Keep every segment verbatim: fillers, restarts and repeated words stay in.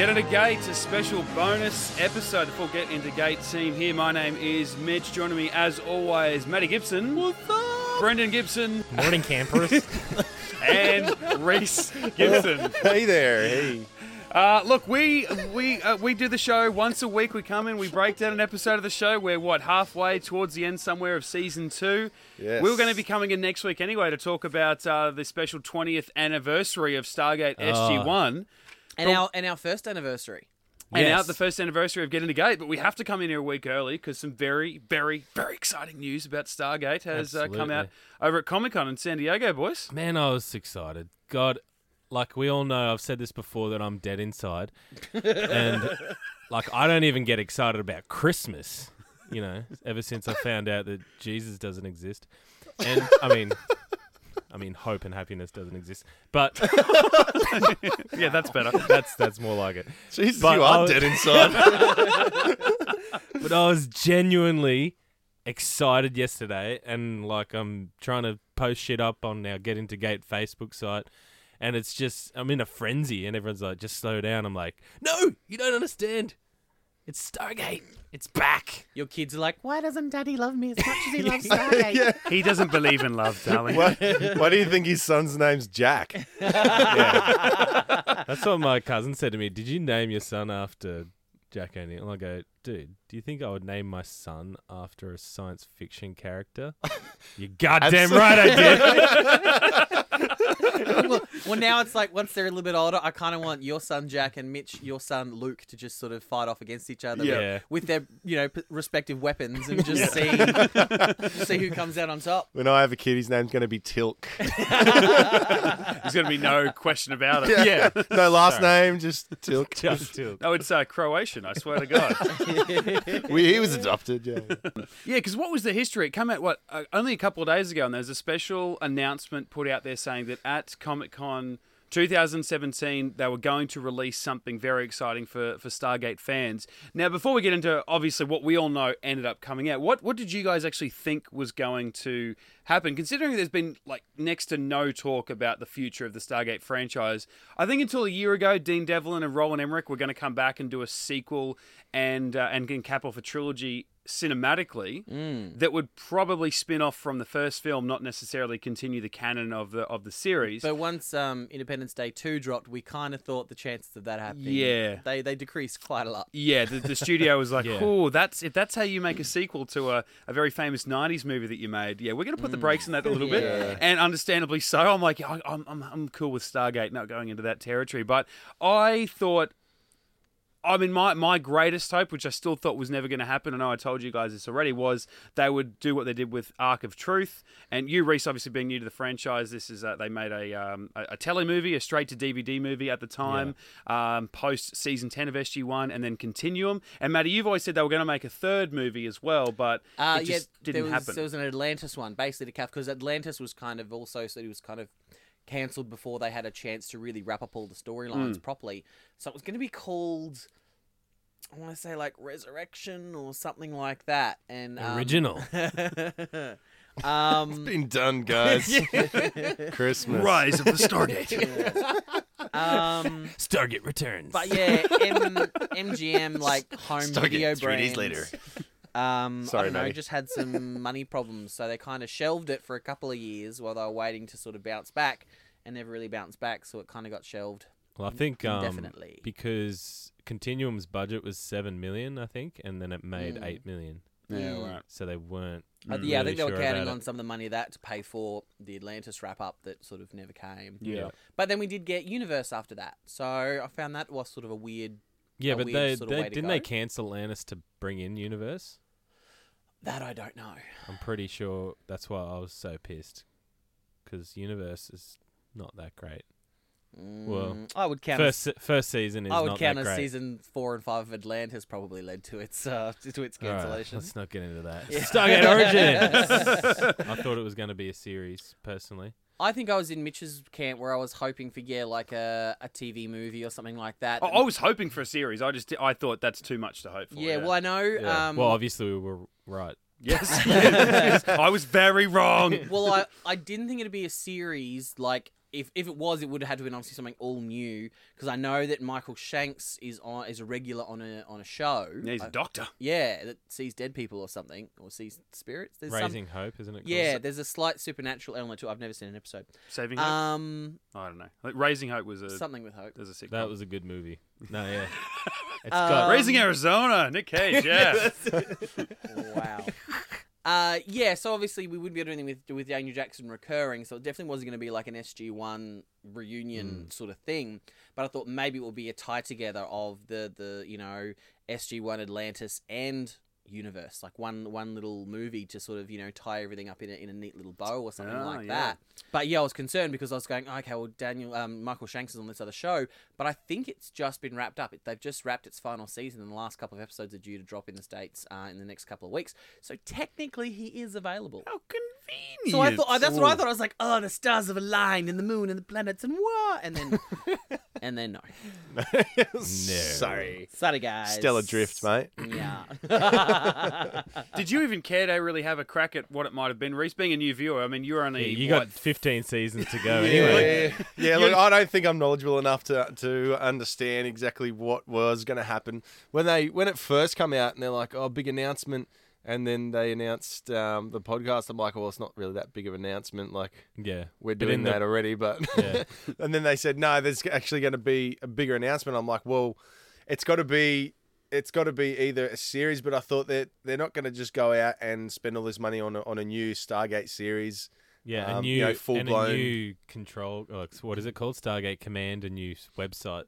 Get Into Gate's a special bonus episode. The full Get Into Gate team here. My name is Mitch. Joining me as always, Matty Gibson. What's up? Brendan Gibson. Morning, campers. And Reese Gibson. Hey there. Hey. Uh, look, we we uh, we do the show once a week. We come in, we break down an episode of the show. We're, what, halfway towards the end somewhere of season two. Yes. We were going to be coming in next week anyway to talk about uh, the special twentieth anniversary of Stargate oh. S G one. And our, and our first anniversary. And yes. out the first anniversary of Get Into Gate, but we have to come in here a week early because some very, very, very exciting news about Stargate has uh, come out over at Comic-Con in San Diego, boys. Man, I was excited. God, like we all know, I've said this before, that I'm dead inside. And like I don't even get excited about Christmas, you know, ever since I found out that Jesus doesn't exist. And I mean... I mean, hope and happiness doesn't exist, but yeah, that's better. That's that's more like it. Jesus, but you are was... dead inside. But I was genuinely excited yesterday, and like I'm trying to post shit up on our Get Into Gate Facebook site, and it's just I'm in a frenzy, and everyone's like, "Just slow down." I'm like, "No, you don't understand. It's Stargate. It's back." Your kids are like, "Why doesn't Daddy love me as much as he loves Stargate?" Yeah. He doesn't believe in love, darling. Why, why do you think his son's name's Jack? Yeah. That's what my cousin said to me. Did you name your son after Jack O'Neill? And I go, "Dude, do you think I would name my son after a science fiction character?" You're goddamn right I did. Well, well, now it's like once they're a little bit older, I kind of want your son Jack and Mitch, your son Luke, to just sort of fight off against each other, yeah. with, with their you know p- respective weapons and just yeah. see see who comes out on top. When I have a kid, his name's going to be Teal'c. There's going to be no question about it. Yeah, yeah. No last Sorry. name, just Teal'c. Just Teal'c. No, it's uh, Croatian. I swear to God. we, he was adopted. Yeah, yeah. Because what was the history? It came out what uh, only a couple of days ago, and there's a special announcement put out there saying that at Comic-Con twenty seventeen, they were going to release something very exciting for, for Stargate fans. Now, before we get into, obviously, what we all know ended up coming out, what, what did you guys actually think was going to happen? Considering there's been like next to no talk about the future of the Stargate franchise, I think until a year ago, Dean Devlin and Roland Emmerich were going to come back and do a sequel and, uh, and can cap off a trilogy cinematically mm. that would probably spin off from the first film, not necessarily continue the canon of the of the series. But once um, Independence Day two dropped, we kind of thought the chances of that happening, yeah, they they decreased quite a lot. Yeah, the, the studio was like, yeah. "Oh, that's if that's how you make a sequel to a, a very famous nineties movie that you made." Yeah, we're going to put mm. the brakes on that a little yeah. bit, and understandably so. I'm like, I, I'm I'm cool with Stargate not going into that territory, but I thought. I mean, my, my greatest hope, which I still thought was never going to happen, I know I told you guys this already, was they would do what they did with Ark of Truth. And you, Reese, obviously being new to the franchise, this is uh, they made a um, a, a tele movie, a straight to D V D movie at the time, yeah. um, post season ten of S G one, and then Continuum. And Matty, you've always said they were going to make a third movie as well, but uh, it just yeah, didn't there was, happen. There was an Atlantis one, basically to cap because Atlantis was kind of also so it was kind of. cancelled before they had a chance to really wrap up all the storylines mm. properly. So it was going to be called, I want to say like Resurrection or something like that. And um, Original. um, it's been done, guys. Yeah. Christmas. Rise of the Stargate. Yeah. Um, Stargate Returns. But yeah, M- MGM, like home Stargate video three brands. Days later. Um, Sorry, I don't know, mate. Just had some money problems, so they kind of shelved it for a couple of years while they were waiting to sort of bounce back, and never really bounced back, so it kind of got shelved. Well, I think indefinitely. Um, because Continuum's budget was seven million, I think, and then it made mm. eight million. Yeah, mm. right. So they weren't. Uh, really yeah, I think they were sure counting on it. Some of the money of that to pay for the Atlantis wrap up that sort of never came. Yeah. yeah, but then we did get Universe after that, so I found that was sort of a weird. Yeah, a but they, they didn't they cancel Atlantis to bring in Universe? That I don't know. I'm pretty sure that's why I was so pissed, because Universe is not that great. Mm, well, I would count first as, first season is not that great. I would count as season four and five of Atlantis probably led to its uh, to its cancellation. Right, let's not get into that. Yeah. Stargate Origins. I thought it was going to be a series personally. I think I was in Mitch's camp where I was hoping for, yeah, like a, a T V movie or something like that. I, I was hoping for a series. I just I thought that's too much to hope for. Yeah, yeah. well, I know. Yeah. Um, well, obviously, we were right. Yes. I was very wrong. Well, I, I didn't think it'd be a series like if if it was, it would have had to have been obviously something all new, because I know that Michael Shanks is on is a regular on a on a show. Yeah, he's I, a doctor. Yeah, that sees dead people or something, or sees spirits. There's Raising some, Hope, isn't it? Yeah, there's a slight supernatural element to it. I've never seen an episode. Saving Hope? Um, I don't know. Like, Raising Hope was a... Something with Hope. There's a sick That one. was a good movie. No, yeah. It's um, got... Raising Arizona, Nick Cage, yeah. Wow. Uh, yeah, so obviously we wouldn't be doing anything with with Daniel Jackson recurring, so it definitely wasn't going to be like an S G one reunion mm. sort of thing. But I thought maybe it would be a tie together of the the you know S G one Atlantis and Universe, like one one little movie to sort of you know tie everything up in a, in a neat little bow or something oh, like yeah. that. But yeah, I was concerned because I was going, okay, well Daniel um, Michael Shanks is on this other show, but I think it's just been wrapped up. It, they've just wrapped its final season, and the last couple of episodes are due to drop in the States uh, in the next couple of weeks. So technically, he is available. How convenient! So I thought I, that's Ooh. what I thought. I was like, oh, the stars have aligned, and the moon, and the planets, and what? And then, and then no, no, sorry, sorry guys, still adrift, mate. Yeah. Did you even care to really have a crack at what it might have been, Reese? Being a new viewer, I mean, you're only... Yeah, you what? got fifteen seasons to go yeah, anyway. Yeah, yeah look, I don't think I'm knowledgeable enough to to understand exactly what was going to happen. When they when it first came out and they're like, oh, big announcement, and then they announced um, the podcast, I'm like, well, it's not really that big of an announcement. Like, yeah, we're doing that the... already. But yeah. And then they said, no, there's actually going to be a bigger announcement. I'm like, well, it's got to be... It's got to be either a series, but I thought that they're not going to just go out and spend all this money on a, on a new Stargate series. Yeah, um, a new you know, full blown a new control. What is it called? Stargate Command, a new website.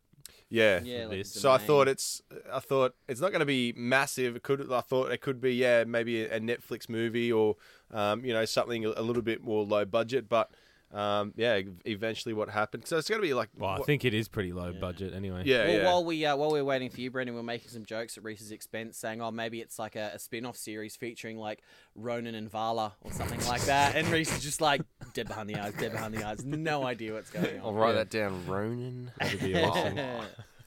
Yeah, yeah like so domain. I thought it's I thought it's not going to be massive. It could I thought it could be yeah maybe a Netflix movie or um, you know something a little bit more low budget, but. Um, yeah, eventually what happened. So it's going to be like... Well, I what? think it is pretty low yeah. budget anyway. Yeah, well, yeah. While, we, uh, while we were waiting for you, Brendan, we were making some jokes at Reese's expense saying, oh, maybe it's like a, a spin-off series featuring like Ronan and Vala or something like that. And Reese is just like, dead behind the eyes, dead behind the eyes. No idea what's going on. I'll write yeah. that down. Ronan. That'd be awesome.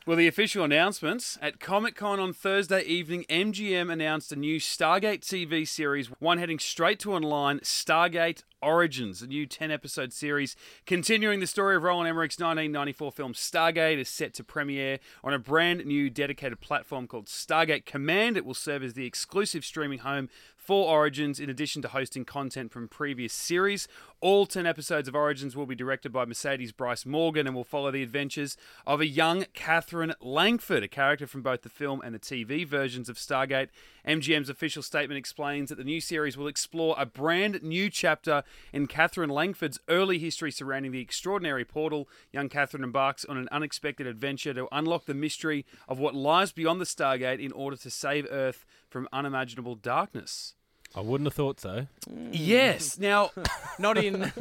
Well, the official announcements. At Comic-Con on Thursday evening, M G M announced a new Stargate T V series, one heading straight to online, Stargate Origins, a new ten-episode series continuing the story of Roland Emmerich's nineteen ninety-four film Stargate is set to premiere on a brand new dedicated platform called Stargate Command. It will serve as the exclusive streaming home for Origins, in addition to hosting content from previous series. All ten episodes of Origins will be directed by Mercedes Bryce Morgan and will follow the adventures of a young Catherine Langford, a character from both the film and the T V versions of Stargate. M G M's official statement explains that the new series will explore a brand new chapter in Catherine Langford's early history surrounding the extraordinary portal. Young Catherine embarks on an unexpected adventure to unlock the mystery of what lies beyond the Stargate in order to save Earth from unimaginable darkness. I wouldn't have thought so. Yes. Now, not in,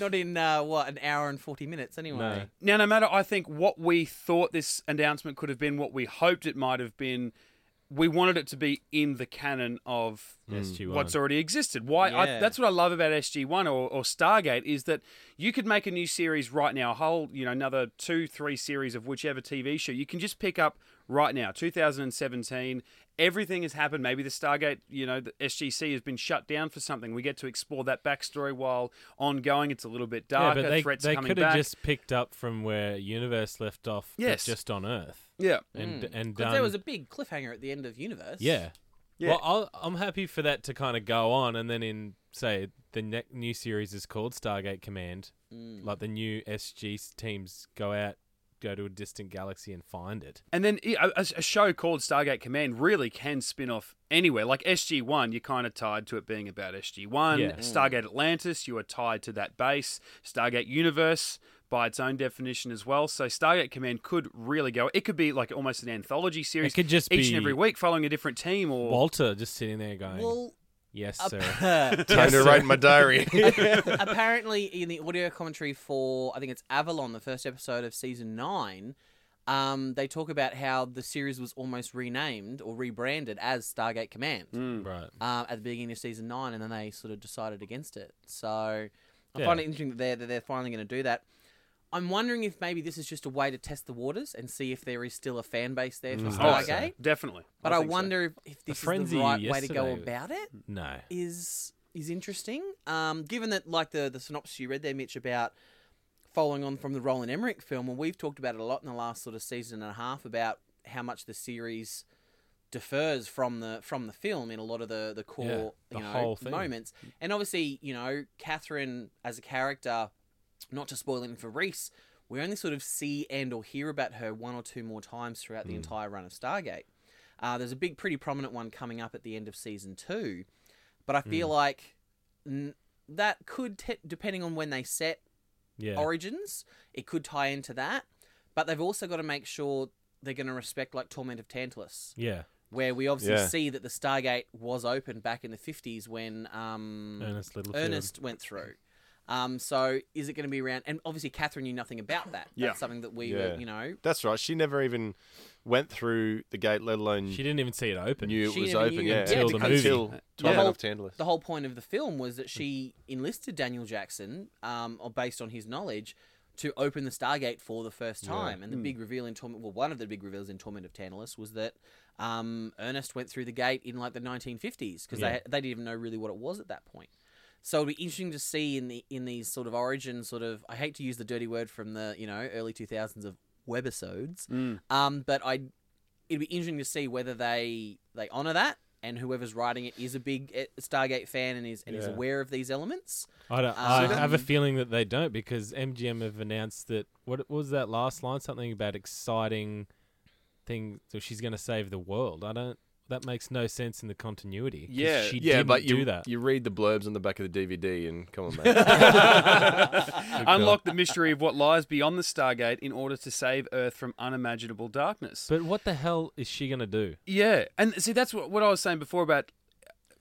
not in uh, what, an hour and forty minutes anyway. No. Now, no matter, I think what we thought this announcement could have been, what we hoped it might have been, we wanted it to be in the canon of S G one. What's already existed. Why? Yeah. I, that's what I love about S G one or, or Stargate is that you could make a new series right now, a whole, you know, another two, three series of whichever T V show. You can just pick up right now, two thousand seventeen. Everything has happened. Maybe the Stargate, you know, the S G C has been shut down for something. We get to explore that backstory while ongoing. It's a little bit darker. Yeah, but they, threats they coming back. They could have just picked up from where Universe left off, yes. but just on Earth. Yeah. And, mm. and done... there was a big cliffhanger at the end of Universe. Yeah. yeah. Well, I'll, I'm happy for that to kind of go on. And then in, say, the ne- new series is called Stargate Command. Mm. Like the new S G teams go out, go to a distant galaxy and find it. And then a, a show called Stargate Command really can spin off anywhere. Like S G one, you're kind of tied to it being about S G one. Yeah. Stargate Atlantis, you are tied to that base. Stargate Universe, by its own definition as well. So Stargate Command could really go. It could be like almost an anthology series. It could just each be and every week following a different team or... Walter just sitting there going... Well, yes, sir. Time yes, to write my diary. Apparently, in the audio commentary for, I think it's Avalon, the first episode of season nine, um, they talk about how the series was almost renamed or rebranded as Stargate Command mm. right. uh, at the beginning of season nine, and then they sort of decided against it. So I yeah. find it interesting that they're, that they're finally going to do that. I'm wondering if maybe this is just a way to test the waters and see if there is still a fan base there for mm. Stargate. Oh, definitely. But I, I wonder so. if, if this is the right way to go about it. No. Is is interesting. Um, given that, like, the, the synopsis you read there, Mitch, about following on from the Roland Emmerich film, and we've talked about it a lot in the last sort of season and a half about how much the series differs from the from the film in a lot of the the core yeah, the you know moments. And obviously, you know, Catherine as a character, not to spoil anything for Reese, we only sort of see and or hear about her one or two more times throughout the mm. entire run of Stargate. Uh, there's a big, pretty prominent one coming up at the end of season two, but I feel mm. like n- that could, t- depending on when they set yeah. Origins, it could tie into that. But they've also got to make sure they're going to respect like Torment of Tantalus, yeah, where we obviously yeah. see that the Stargate was open back in the fifties when um, Ernest Littlefield Ernest went through. Um, so is it going to be around? And obviously, Catherine knew nothing about that. That's yeah. something that we yeah. were, you know. That's right. She never even went through the gate, let alone... She didn't even see it open. Knew it she was open yeah. until yeah, the movie. Until yeah. Torment of Tantalus. The whole point of the film was that she enlisted Daniel Jackson, um, or based on his knowledge, to open the Stargate for the first time. Yeah. And the mm. big reveal in Torment... Well, one of the big reveals in Torment of Tantalus was that um, Ernest went through the gate in like the nineteen fifties because yeah. they they didn't even know really what it was at that point. So it'll be interesting to see in the in these sort of origin sort of, I hate to use the dirty word from the, you know, early two thousands of webisodes, mm. um, but I it'd be interesting to see whether they they honour that, and whoever's writing it is a big Stargate fan and is and yeah. is aware of these elements. I don't. Um, I have a feeling that they don't, because M G M have announced that, what, what was that last line? Something about exciting thing. So she's going to save the world. I don't. That makes no sense in the continuity. Yeah, she yeah, didn't but you do that. You read the blurbs on the back of the D V D and come on, mate. Unlock the mystery of what lies beyond the Stargate in order to save Earth from unimaginable darkness. But what the hell is she going to do? Yeah, and see, that's what, what I was saying before about,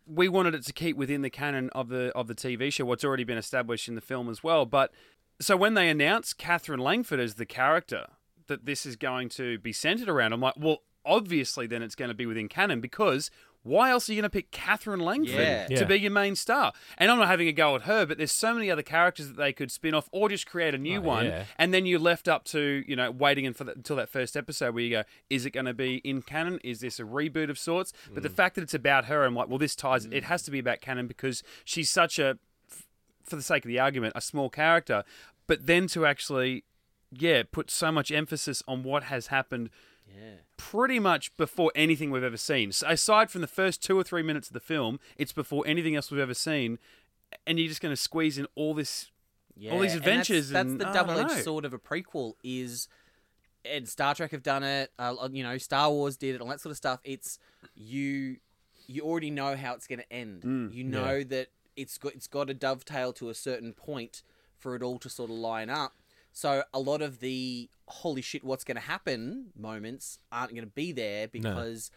we wanted it to keep within the canon of the of the T V show, what's already been established in the film as well. But so when they announced Catherine Langford as the character that this is going to be centered around, I'm like, well, obviously then it's going to be within canon, because why else are you going to pick Catherine Langford yeah. to yeah. be your main star? And I'm not having a go at her, but there's so many other characters that they could spin off or just create a new oh, one. Yeah. And then you're left up to, you know, waiting in for the, until that first episode where you go, is it going to be in canon? Is this a reboot of sorts? Mm. But the fact that it's about her, I'm like, well, this ties, mm. it has to be about canon, because she's such a, for the sake of the argument, a small character. But then to actually, yeah, put so much emphasis on what has happened yeah. pretty much before anything we've ever seen. So aside from the first two or three minutes of the film, it's before anything else we've ever seen, and you're just going to squeeze in all this, yeah. all these adventures. And that's, that's and, the double-edged sword of a prequel is, and Star Trek have done it, uh, you know, Star Wars did it, all that sort of stuff. It's you, you already know how it's going to end. Mm, you know yeah. that it's got, it's got to dovetail to a certain point for it all to sort of line up. So a lot of the holy shit, what's going to happen moments aren't going to be there, because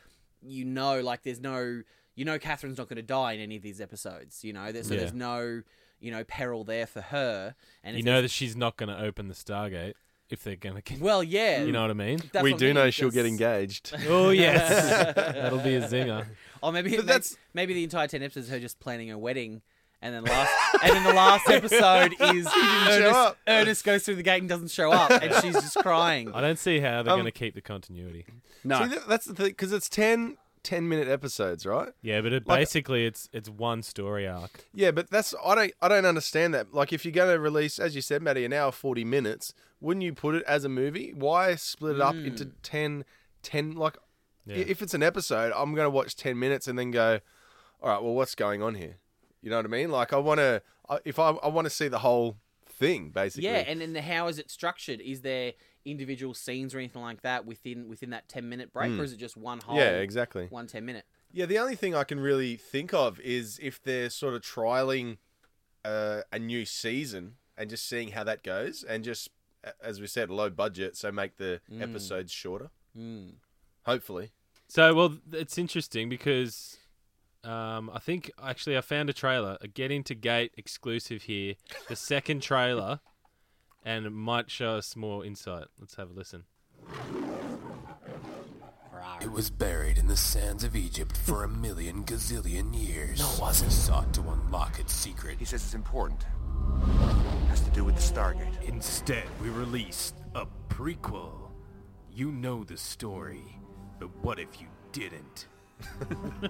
no. you know, like there's no, you know, Catherine's not going to die in any of these episodes, you know, there, so yeah. there's no, you know, peril there for her. And you know that she's not going to open the Stargate if they're going to. Well, yeah. You know what I mean? That's we do I mean, know she'll get engaged. Oh, yes. That'll be a zinger. Or maybe, maybe, that's... maybe the entire ten episodes is her just planning her wedding. And then last, and then the last episode is Ernest, Ernest goes through the gate and doesn't show up, and she's just crying. I don't see how they're um, going to keep the continuity. No, see, that's the thing, because it's ten, ten minute episodes, right? Yeah, but it, like, basically it's it's one story arc. Yeah, but that's I don't I don't understand that. Like, if you're going to release, as you said, Matty, an hour forty minutes, wouldn't you put it as a movie? Why split it up mm. into ten, ten? Like, yeah. if it's an episode, I'm going to watch ten minutes and then go, all right, well, what's going on here? You know what I mean? Like, I want to, if I, I want to see the whole thing, basically. Yeah, and then the, how is it structured? Is there individual scenes or anything like that within within that ten minute break, mm. or is it just one whole? Yeah, exactly. One ten minute. Yeah, the only thing I can really think of is if they're sort of trialing uh, a new season and just seeing how that goes, and just, as we said, low budget, so make the mm. episodes shorter. Mm. Hopefully. So, well, it's interesting because. Um, I think actually I found a trailer, a Get Into Gate exclusive here, the second trailer, and it might show us more insight. Let's have a listen. It was buried in the sands of Egypt for a million gazillion years. No one sought to unlock its secret. He says it's important. It has to do with the Stargate. Instead, we released a prequel. You know the story, but what if you didn't?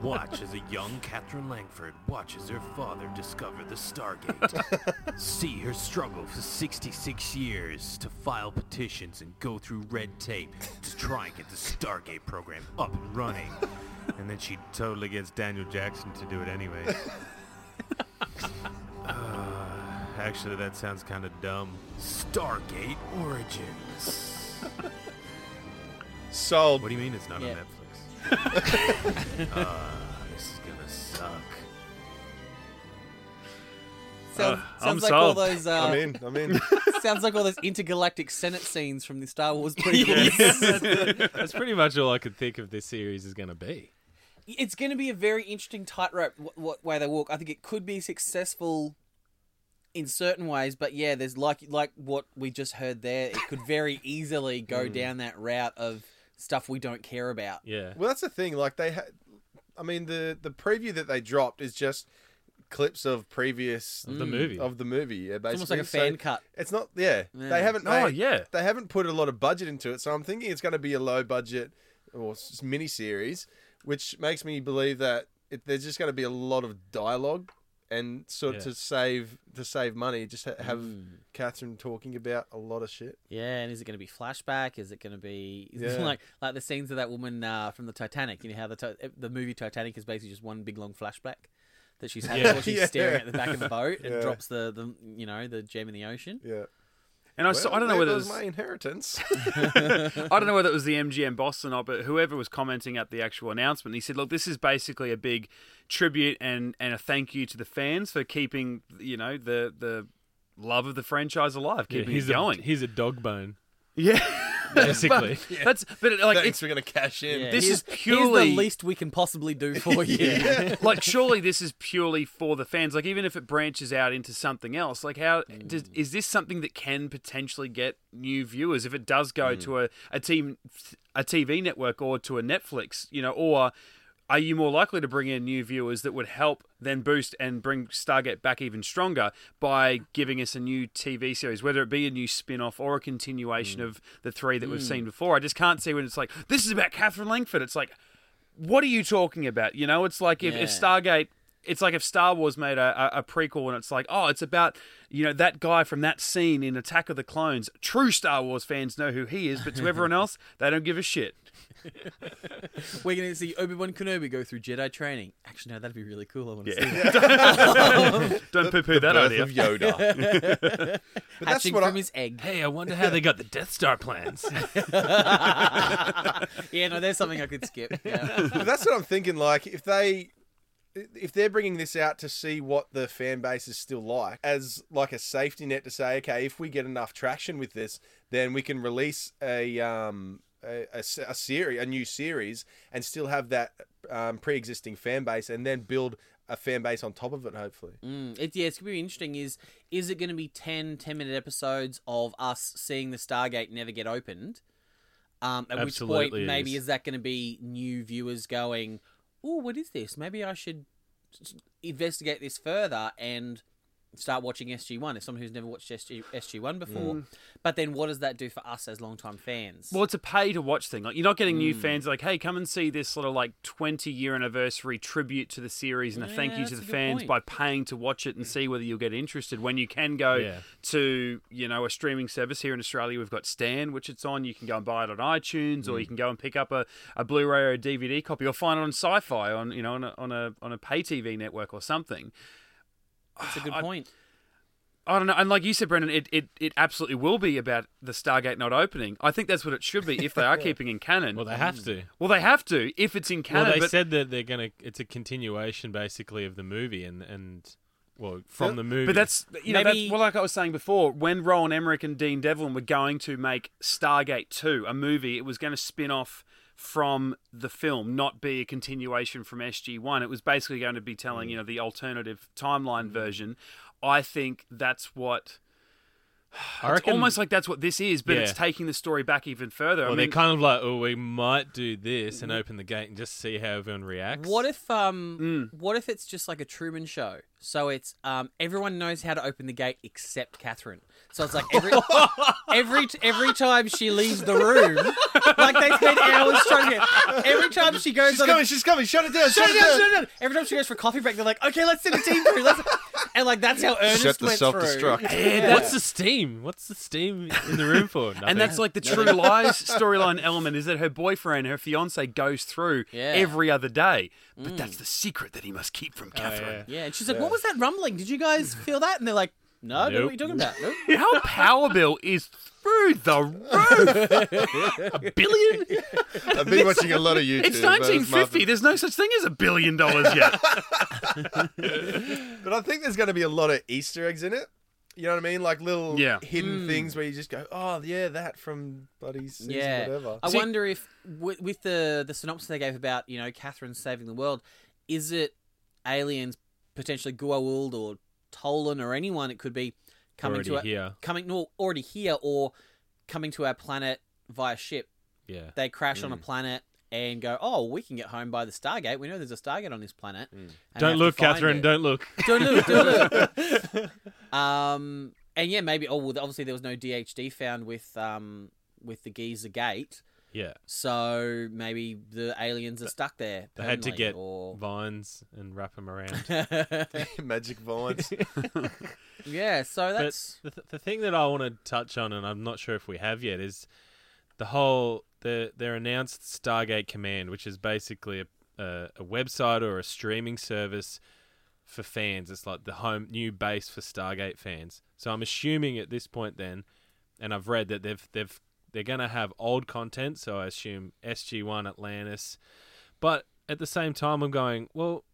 Watch as a young Catherine Langford watches her father discover the Stargate. See her struggle for sixty-six years to file petitions and go through red tape to try and get the Stargate program up and running. And then she totally gets Daniel Jackson to do it anyway. uh, actually, that sounds kind of dumb. Stargate Origins. So, what do you mean it's not yeah. on Netflix? uh, this is gonna suck. Sounds, uh, sounds I'm like solved. all those. Uh, I mean, I mean, sounds like all those intergalactic Senate scenes from the Star Wars prequels. Yes. that's, that's pretty much all I could think of. This series is gonna be. It's gonna be a very interesting tightrope w- w- way they walk. I think it could be successful in certain ways, but yeah, there's like like what we just heard there. It could very easily go mm. down that route of stuff we don't care about. Yeah. Well, that's the thing. Like they had, I mean, the, the preview that they dropped is just clips of previous of the movie of the movie. Yeah, basically. It's almost like a fan so cut. It's not. Yeah. yeah. They haven't. Oh, they, yeah. They haven't put a lot of budget into it, so I'm thinking it's going to be a low budget or mini series, which makes me believe that it, there's just going to be a lot of dialogue and sort of yeah. to save to save money, just ha- have mm. Catherine talking about a lot of shit. Yeah, and is it going to be flashback? Is it going to be yeah. like like the scenes of that woman uh, from the Titanic? You know how the to- the movie Titanic is basically just one big long flashback that she's having yeah. while she's yeah. staring at the back of the boat and yeah. drops the, the you know the gem in the ocean. Yeah. And I, well, saw, I don't know whether it was my inheritance. I don't know whether it was the M G M boss or not, but whoever was commenting at the actual announcement, he said, "Look, this is basically a big tribute and, and a thank you to the fans for keeping you know the the love of the franchise alive, keeping yeah, he's it going." A, he's a dog bone. Yeah. Basically, but, yeah. that's but like Thanks, it's we're gonna cash in. Yeah. This here's, is purely the least we can possibly do for you. yeah. Like, surely this is purely for the fans. Like, even if it branches out into something else, like how mm. does, is this something that can potentially get new viewers if it does go mm. to a a team a T V network or to a Netflix? You know, or are you more likely to bring in new viewers that would help then boost and bring Stargate back even stronger by giving us a new T V series, whether it be a new spin-off or a continuation mm. of the three that mm. we've seen before? I just can't see when it's like, this is about Catherine Langford. It's like, what are you talking about? You know, it's like if, yeah. if Stargate, it's like if Star Wars made a, a prequel and it's like, oh, it's about, you know, that guy from that scene in Attack of the Clones. True Star Wars fans know who he is, but to everyone else, they don't give a shit. We're going to see Obi-Wan Kenobi go through Jedi training. Actually, no, that'd be really cool. I want to yeah. see. Don't poo-poo the, that the idea. Of Yoda. But that's what from I... his egg. Hey, I wonder how they got the Death Star plans. Yeah, no, there's something I could skip. Yeah. But that's what I'm thinking. Like, if they, if they're bringing this out to see what the fan base is still like, as like a safety net to say, okay, if we get enough traction with this, then we can release a. Um, A, a, a series, a new series, and still have that um, pre-existing fan base, and then build a fan base on top of it, hopefully. Mm, it, yeah, it's going to be interesting. Is is it going to be ten, ten-minute episodes of us seeing the Stargate never get opened? Um, at Absolutely which point, maybe is, is that going to be new viewers going, oh, what is this? Maybe I should investigate this further and start watching S G one as someone who's never watched S G one before. Mm. But then what does that do for us as long-time fans? Well, it's a pay-to-watch thing. Like, you're not getting mm. new fans like, hey, come and see this sort of like twenty-year anniversary tribute to the series and yeah, a thank you to the fans point. by paying to watch it and see whether you'll get interested when you can go yeah. to, you know, a streaming service. Here in Australia, we've got Stan, which it's on. You can go and buy it on iTunes mm. or you can go and pick up a, a Blu-ray or a D V D copy or find it on Sci-Fi on, you know, on a, on a, on a pay T V network or something. That's a good point. I, I don't know. And like you said, Brendan, it, it, it absolutely will be about the Stargate not opening. I think that's what it should be if they are yeah. keeping in canon. Well, they have to. Well, they have to if it's in canon. Well, they but... said that they're going to... It's a continuation, basically, of the movie and... and... Well, from the movie. But that's, you know, Maybe... that's, well, like I was saying before, when Roland Emmerich and Dean Devlin were going to make Stargate two, a movie, it was going to spin off from the film, not be a continuation from S G one. It was basically going to be telling, you know, the alternative timeline version. I think that's what... I it's reckon, almost like that's what this is, but yeah. it's taking the story back even further. Well, I mean, they're kind of like, oh, we might do this and open the gate and just see how everyone reacts. What if, um, mm. what if it's just like a Truman Show? So it's um, everyone knows how to open the gate except Catherine. So it's like every every every time she leaves the room, like they spend hours trying to get every time she goes she's on coming, a, she's coming, shut it down, shut, shut it down, down. Shut it down. Every time she goes for a coffee break, they're like, okay, let's send a team through. Let's... And like that's how Ernest shut the went self-destruct. Through. Yeah. Yeah. What's the steam? What's the steam in the room for? Nothing. And that's like the True Lies storyline element is that her boyfriend, her fiance, goes through yeah. every other day. But mm. that's the secret that he must keep from Catherine. Oh, yeah. yeah, and she's like, yeah. what was that rumbling? Did you guys feel that? And they're like, no, nope. I don't know what you're talking about. Nope. Our power bill is through the roof. A billion? I've been watching a lot of YouTube. It's nineteen fifty. There's no such thing as a billion dollars yet. But I think there's going to be a lot of Easter eggs in it. You know what I mean? Like little yeah. hidden mm. things where you just go, oh, yeah, that from bloody season yeah. whatever. I See, wonder if w- with the, the synopsis they gave about, you know, Catherine saving the world, is it aliens, potentially Goa'uld or Tollan or anyone it could be coming already to our, here. coming no already here or coming to our planet via ship. Yeah. They crash mm. on a planet and go, oh, we can get home by the Stargate. We know there's a Stargate on this planet. Mm. Don't look, Catherine, it. don't look. Don't look, don't look. um and yeah, maybe oh well obviously there was no D H D found with um with the Giza Gate. Yeah. So maybe the aliens are stuck there. They had to get or... vines and wrap them around. Magic vines. Yeah, so that's... The, th- the thing that I want to touch on, and I'm not sure if we have yet, is the whole... The, their announced Stargate Command, which is basically a, a, a website or a streaming service for fans. It's like the home new base for Stargate fans. So I'm assuming at this point then, and I've read that they've they've... they're going to have old content, so I assume S G one, Atlantis. But at the same time, I'm going, well,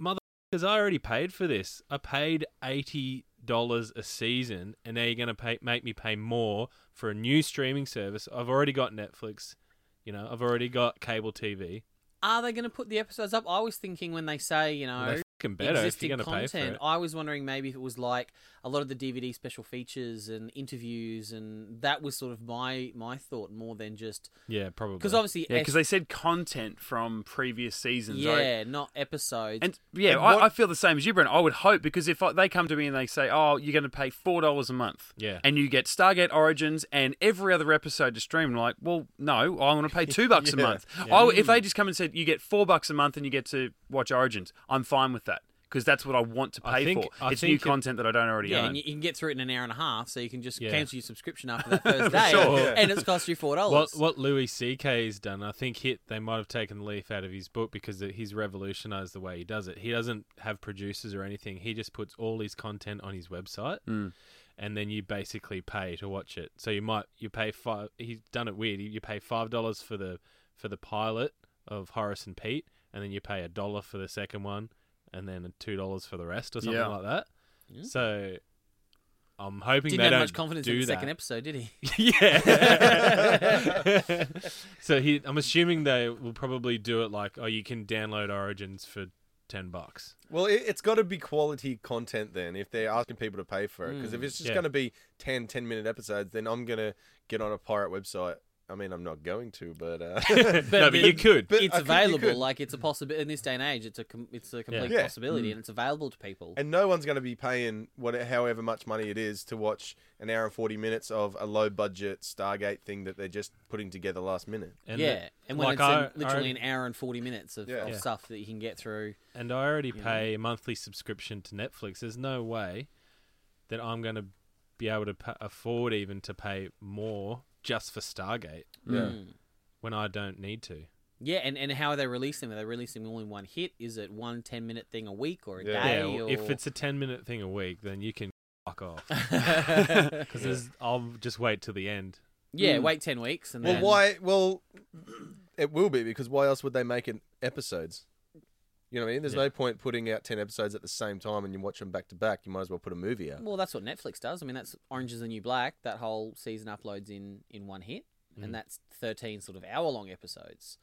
motherfuckers, I already paid for this. I paid eighty dollars a season, and now you're going to pay, make me pay more for a new streaming service. I've already got Netflix. You know, I've already got cable T V. Are they going to put the episodes up? I was thinking when they say, you know, well, better existing if you're content, pay for it. I was wondering maybe if it was like a lot of the D V D special features and interviews, and that was sort of my, my thought more than just... Yeah, probably. Because obviously... Yeah, because S- they said content from previous seasons. Yeah, right? Not episodes. And yeah, and I, what... I feel the same as you, Brent. I would hope, because if I, they come to me and they say, oh, you're going to pay four dollars a month, yeah, and you get Stargate Origins and every other episode to stream, I'm like, well, no, I want to pay two bucks yeah. a month. Yeah. I, if they just come and said, you get four bucks a month and you get to watch Origins, I'm fine with that because that's what I want to pay think, for. I it's new it, content that I don't already yeah, own. Yeah, and you can get through it in an hour and a half, so you can just yeah. cancel your subscription after that first day, sure. yeah. and it's cost you four dollars. What, what Louis C K has done, I think, hit they might have taken the leaf out of his book because he's revolutionised the way he does it. He doesn't have producers or anything. He just puts all his content on his website, mm. and then you basically pay to watch it. So you might you pay five. He's done it weird. You pay five dollars for the for the pilot of Horace and Pete, and then you pay a dollar for the second one, and then two dollars for the rest, or something yeah. like that. Yeah. So I'm hoping Didn't they don't much confidence do in the that. Second episode, did he? yeah. So he, I'm assuming they will probably do it like, oh, you can download Origins for ten bucks. Well, it, it's got to be quality content then, if they're asking people to pay for it, because mm. if it's just yeah. going to be ten, ten minute episodes, then I'm gonna get on a pirate website. I mean, I'm not going to, but uh... but, no, but you could. But it's I available, could. Like it's a possibility in this day and age. It's a com- it's a complete yeah. possibility, mm. and it's available to people. And no one's going to be paying what, however much money it is to watch an hour and forty minutes of a low budget Stargate thing that they're just putting together last minute. And yeah, the, and when like it's I, in, literally I, an hour and forty minutes of, yeah. of yeah. stuff that you can get through. And I already pay know. a monthly subscription to Netflix. There's no way that I'm going to be able to pay, afford even to pay more. Just for Stargate, yeah. when I don't need to. Yeah, and, and how are they releasing them? Are they releasing them all in one hit? Is it one ten-minute thing a week or a yeah. day? Yeah, or... If it's a ten-minute thing a week, then you can fuck off. Because yeah. I'll just wait till the end. Yeah, mm. wait ten weeks. And well, then... why? Well, it will be, because why else would they make it episodes? You know what I mean? There's yeah. no point putting out ten episodes at the same time and you watch them back to back. You might as well put a movie out. Well, that's what Netflix does. I mean, that's Orange is the New Black. That whole season uploads in, in one hit, mm. and that's thirteen sort of hour-long episodes.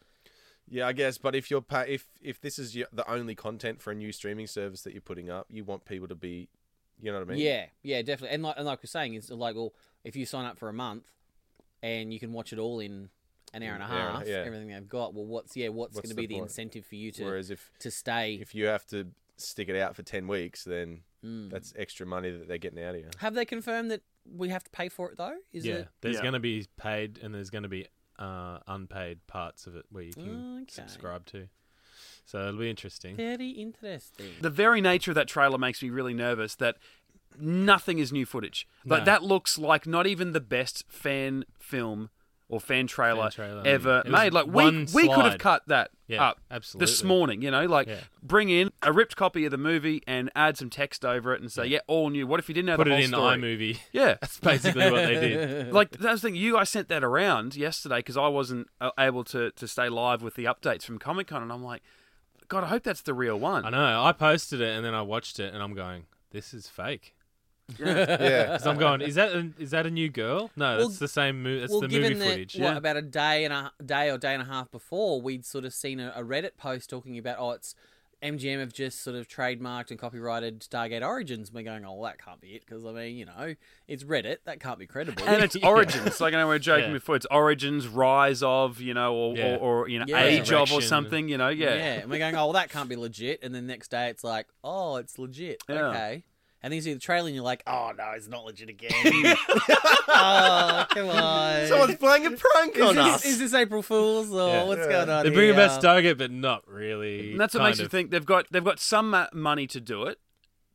Yeah, I guess. But if you're pa- if if this is your, the only content for a new streaming service that you're putting up, you want people to be, you know what I mean? Yeah, yeah, definitely. And like and like we're saying, it's like, well, if you sign up for a month and you can watch it all in... an hour and a half, yeah, yeah. everything they've got. Well, what's yeah, what's, what's going to be the point? Incentive for you to Whereas if, to stay? If you have to stick it out for ten weeks, then mm. that's extra money that they're getting out of you. Have they confirmed that we have to pay for it though? Is yeah, it... there's yeah. going to be paid, and there's going to be uh, unpaid parts of it where you can okay. subscribe to. So it'll be interesting. Very interesting. The very nature of that trailer makes me really nervous that nothing is new footage. But no. that looks like not even the best fan film or fan trailer, fan trailer ever made. Like we, we could have cut that yeah, up absolutely. This morning, you know, like yeah. bring in a ripped copy of the movie and add some text over it and say, yeah, yeah all new. What if you didn't have Put the whole story? Put it in iMovie. Yeah. That's basically what they did. Like, that's the thing. You, I sent that around yesterday because I wasn't able to, to stay live with the updates from Comic-Con, and I'm like, God, I hope that's the real one. I know. I posted it and then I watched it and I'm going, this is fake. Yeah, because yeah. I'm going. Is that a, is that a new girl? No, well, that's the same. Mo- that's well, the movie that, footage. Well, yeah. about a day and a day or day and a half before, we'd sort of seen a, a Reddit post talking about, oh, it's M G M have just sort of trademarked and copyrighted Stargate Origins. And we're going, oh, well, that can't be it, because I mean, you know, it's Reddit. That can't be credible. And it's Origins. Like I know we were joking yeah. before. It's Origins, Rise of, you know, or yeah. or, or you know, yeah. Age of, or something. You know, yeah. Yeah, and we're going, oh, well, that can't be legit. And then next day, it's like, oh, it's legit. Yeah. Okay. And then you see the trailer and you're like, oh, no, it's not legit again. Oh, come on. Someone's playing a prank is on this, us. Is this April Fool's or yeah. what's yeah. going on They're bringing here? About Stargate, but not really. And that's what makes of. You think. They've got they've got some money to do it,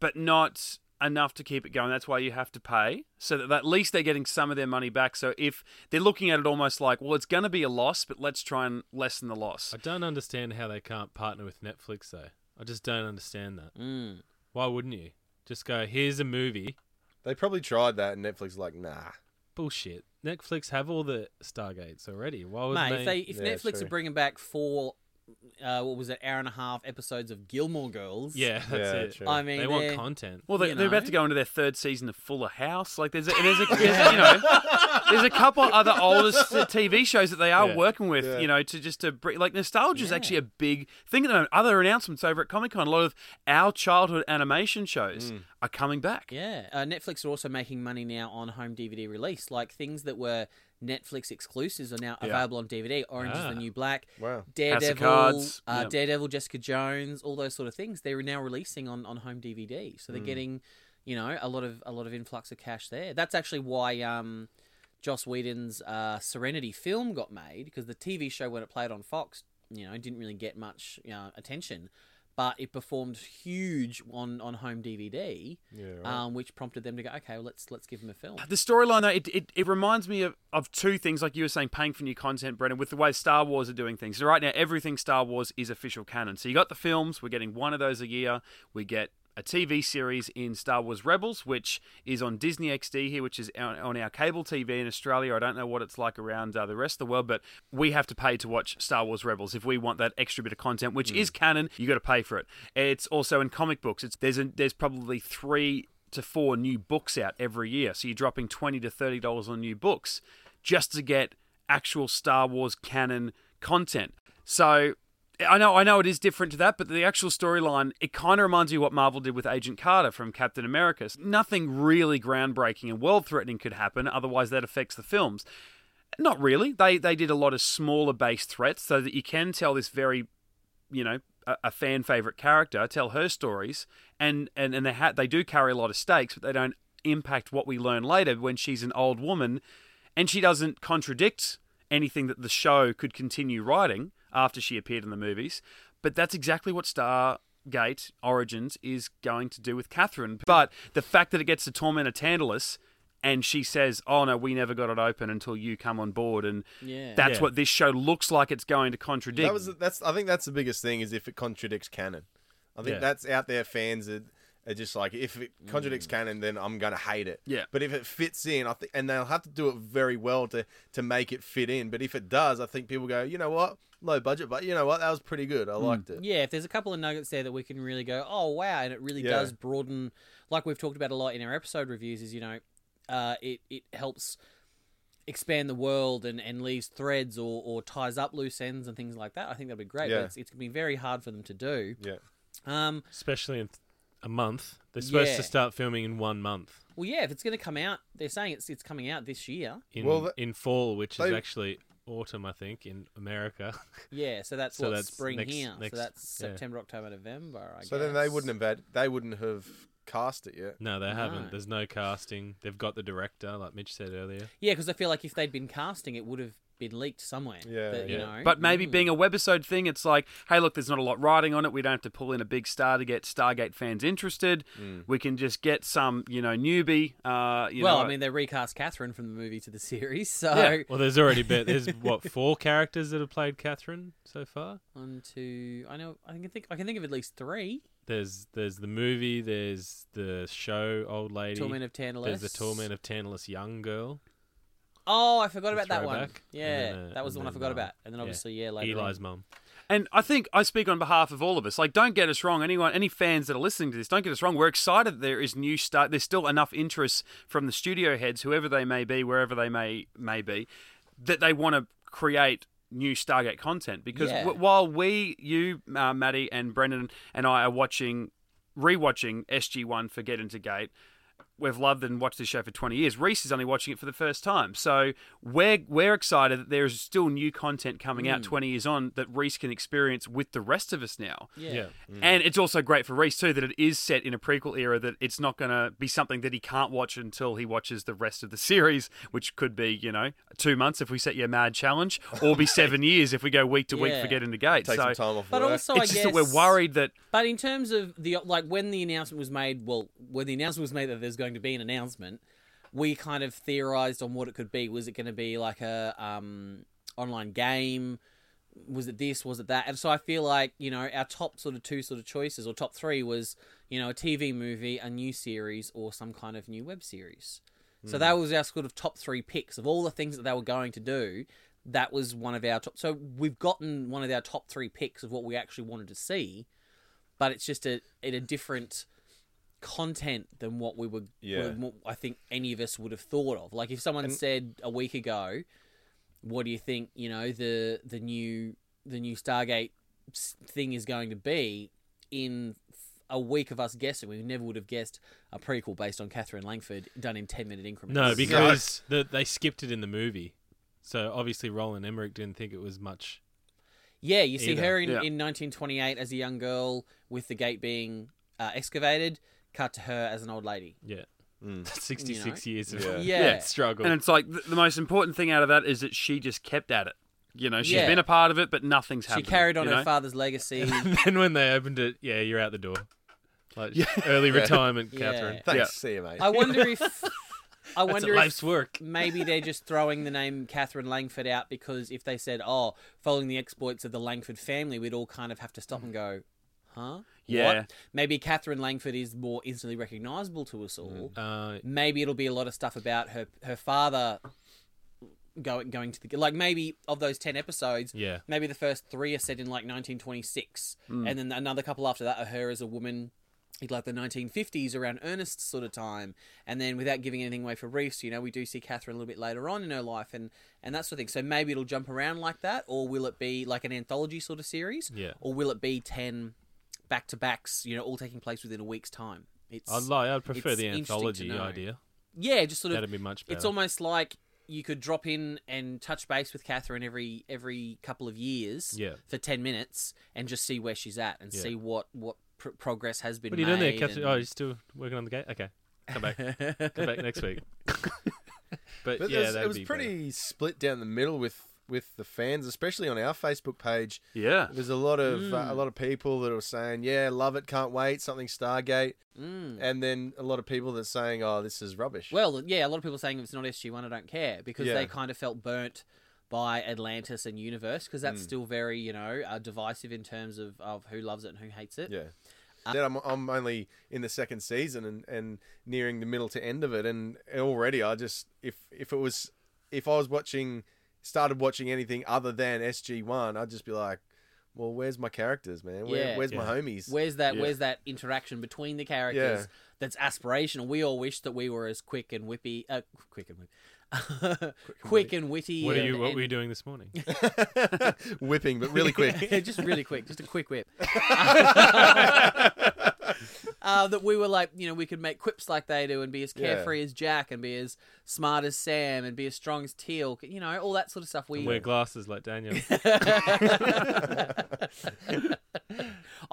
but not enough to keep it going. That's why you have to pay, so that at least they're getting some of their money back. So if they're looking at it almost like, well, it's going to be a loss, but let's try and lessen the loss. I don't understand how they can't partner with Netflix, though. I just don't understand that. Mm. Why wouldn't you? Just go, here's a movie. They probably tried that and Netflix like, nah. Bullshit. Netflix have all the Stargates already. Why would Mate, they... if, they, if yeah, Netflix true. Are bringing back four, uh, what was it, hour and a half episodes of Gilmore Girls. Yeah, that's yeah, it. True. I mean, they want content. Well, they, you know. They're about to go into their third season of Fuller House. Like, there's a, there's a, there's, you know, there's a couple other older T V shows that they are yeah. working with, yeah. you know, to just to like nostalgia is yeah. actually a big thing at the moment. Other announcements over at Comic-Con, a lot of our childhood animation shows mm. are coming back. Yeah, uh, Netflix are also making money now on home D V D release, like things that were Netflix exclusives are now yeah. available on D V D. Orange ah. is the New Black, wow. Daredevil, uh, yep. Daredevil, Jessica Jones, all those sort of things. They're now releasing on, on home D V D, so they're mm. getting, you know, a lot of a lot of influx of cash there. That's actually why um, Joss Whedon's uh, Serenity film got made, because the T V show when it played on Fox, you know, didn't really get much you know, attention. But it performed huge on, on home D V D, yeah, right. um, which prompted them to go, okay, well, let's let's give them a film. The storyline, though, it, it, it reminds me of, of two things, like you were saying, paying for new content, Brendan, with the way Star Wars are doing things. So right now, everything Star Wars is official canon. So you got the films. We're getting one of those a year. We get a T V series in Star Wars Rebels, which is on Disney X D here, which is on, on our cable T V in Australia. I don't know what it's like around uh, the rest of the world, but we have to pay to watch Star Wars Rebels if we want that extra bit of content, which mm. is canon. You got to pay for it. It's also in comic books. It's there's a, there's probably three to four new books out every year, so you're dropping twenty to thirty dollars on new books just to get actual Star Wars canon content. So. I know, I know, it is different to that, but the actual storyline, it kind of reminds you of what Marvel did with Agent Carter from Captain America. Nothing really groundbreaking and world-threatening could happen, otherwise that affects the films. Not really. They they did a lot of smaller-based threats so that you can tell this very, you know, a, a fan favorite character, tell her stories, and and and they ha- they do carry a lot of stakes, but they don't impact what we learn later when she's an old woman, and she doesn't contradict anything that the show could continue writing after she appeared in the movies. But that's exactly what Stargate Origins is going to do with Catherine. But the fact that it gets to Torment of Tantalus and she says, oh, no, we never got it open until you come on board. And yeah. that's yeah. what this show looks like it's going to contradict. That was, that's, I think that's the biggest thing, is if it contradicts canon. I think yeah. that's out there, fans are, are just like, if it contradicts mm. canon, then I'm going to hate it. Yeah. But if it fits in, I think, and they'll have to do it very well to, to make it fit in. But if it does, I think people go, you know what? Low budget, but you know what? That was pretty good. I liked it. Yeah, if there's a couple of nuggets there that we can really go, oh, wow, and it really yeah. does broaden, like we've talked about a lot in our episode reviews, is, you know, uh, it, it helps expand the world and, and leaves threads or, or ties up loose ends and things like that. I think that'd be great, yeah. but it's, it's going to be very hard for them to do. Yeah, um, especially in a month. They're supposed yeah. to start filming in one month. Well, yeah, if it's going to come out, they're saying it's it's coming out this year. In, well, that, in fall, which they, is actually... autumn, I think, in America. Yeah, so that's so what that's spring next, here. Next, so that's yeah. September, October, November. I so guess. then they wouldn't have had, they wouldn't have cast it yet. No, they no. haven't. There's no casting. They've got the director, like Mitch said earlier. Yeah, because I feel like if they'd been casting, it would have been leaked somewhere. Yeah, that, yeah. You know, but maybe mm. being a webisode thing, it's like, hey, look, there's not a lot writing on it. We don't have to pull in a big star to get Stargate fans interested. Mm. We can just get some, you know, newbie. Uh, you well, know, I mean, they recast Catherine from the movie to the series, so yeah. Well, there's already been there's what four characters that have played Catherine so far. One, two. I know. I can think. I can think of at least three. There's there's the movie. There's the show. Old lady. Torment of Tantalus. There's the Torment of Tantalus young girl. Oh, I forgot about that one. Yeah, then, uh, that was the one I forgot mom. about. And then obviously, yeah, yeah later Eli's mum. And I think I speak on behalf of all of us. Like, don't get us wrong. Anyone, any fans that are listening to this, don't get us wrong. We're excited that there is new start. There's still enough interest from the studio heads, whoever they may be, wherever they may may be, that they want to create new Stargate content. Because yeah. w- while we, you, uh, Maddie, and Brendan, and I are watching, rewatching S G one for Get Into Gate. We've loved and watched this show for twenty years. Reese is only watching it for the first time. So we're we're excited that there is still new content coming mm. out twenty years on that Reese can experience with the rest of us now. Yeah. yeah. Mm. And it's also great for Reese, too, that it is set in a prequel era, that it's not going to be something that he can't watch until he watches the rest of the series, which could be, you know, two months if we set you a mad challenge, or be seven years if we go week to yeah. week for Get Into Gate. Take so, some time off but work. Also, it's I just guess, that we're worried that... But in terms of, the like, when the announcement was made, well, when the announcement was made that there's going going to be an announcement, we kind of theorized on what it could be. Was it going to be like a um online game? Was it this? Was it that? And so I feel like, you know, our top sort of two sort of choices, or top three, was, you know, a T V movie, a new series, or some kind of new web series. Mm. So that was our sort of top three picks of all the things that they were going to do. That was one of our top. So we've gotten one of our top three picks of what we actually wanted to see, but it's just a in a different content than what we were, yeah. were I think any of us would have thought of. Like if someone and, said a week ago, what do you think, you know, the the new the new Stargate thing is going to be, in a week of us guessing, we never would have guessed a prequel based on Catherine Langford done in ten minute increments. No, because no. The, they skipped it in the movie. So obviously Roland Emmerich didn't think it was much. Yeah, you see either. her in, yeah. in nineteen twenty-eight as a young girl with the gate being uh, excavated. Cut to her as an old lady. Yeah. Mm. sixty-six you know? years of yeah. Yeah. yeah, struggle. And it's like the, the most important thing out of that is that she just kept at it. You know, she's yeah. been a part of it, but nothing's happened. She carried on her know? father's legacy. And then when they opened it, yeah, you're out the door. Like yeah. early yeah. retirement, yeah. Catherine. Thanks. Yeah. See you, mate. I wonder if... I That's wonder life's if work. Maybe they're just throwing the name Catherine Langford out because if they said, oh, following the exploits of the Langford family, we'd all kind of have to stop and go, huh? Yeah. What? Maybe Catherine Langford is more instantly recognisable to us all. Uh, maybe it'll be a lot of stuff about her her father going going to the... Like, maybe of those ten episodes, yeah. maybe the first three are set in, like, nineteen twenty-six. Mm. And then another couple after that are her as a woman in, like, the nineteen fifties, around Ernest's sort of time. And then without giving anything away for Reese, you know, we do see Catherine a little bit later on in her life and, and that sort of thing. So maybe it'll jump around like that, or will it be, like, an anthology sort of series? Yeah. Or will it be ten... back-to-backs, you know, all taking place within a week's time. It's, I'd like, I'd prefer the anthology idea. Yeah, just sort of... That'd be much better. It's almost like you could drop in and touch base with Catherine every every couple of years yeah. for ten minutes and just see where she's at and yeah. see what, what pr- progress has been made. What are you doing there, Catherine? And... Oh, you're still working on the gate? Okay. Come back. Come back next week. But, but yeah, it was pretty better. Split down the middle with... with the fans, especially on our Facebook page. Yeah. There's a lot of mm. uh, a lot of people that are saying, yeah, love it, can't wait, something Stargate. Mm. And then a lot of people that are saying, oh, this is rubbish. Well, yeah, a lot of people saying if it's not S G one, I don't care, because yeah. they kind of felt burnt by Atlantis and Universe, because that's mm. still very, you know, uh, divisive in terms of, of who loves it and who hates it. Yeah. Um, I'm, I'm only in the second season and, and nearing the middle to end of it, and already I just, if if it was, if I was watching... started watching anything other than S G one, I'd just be like, well, where's my characters, man? Where, yeah. Where's yeah. my homies? Where's that yeah. Where's that interaction between the characters yeah. that's aspirational? We all wish that we were as quick and whippy... Uh, quick and whippy. quick, quick and witty. What, and, are you, what and, were you doing this morning? Whipping, but really quick. yeah, just really quick. Just a quick whip. Uh, that we were like, you know, we could make quips like they do and be as carefree yeah. as Jack and be as smart as Sam and be as strong as Teal'c, you know, all that sort of stuff. We and wear glasses like Daniel.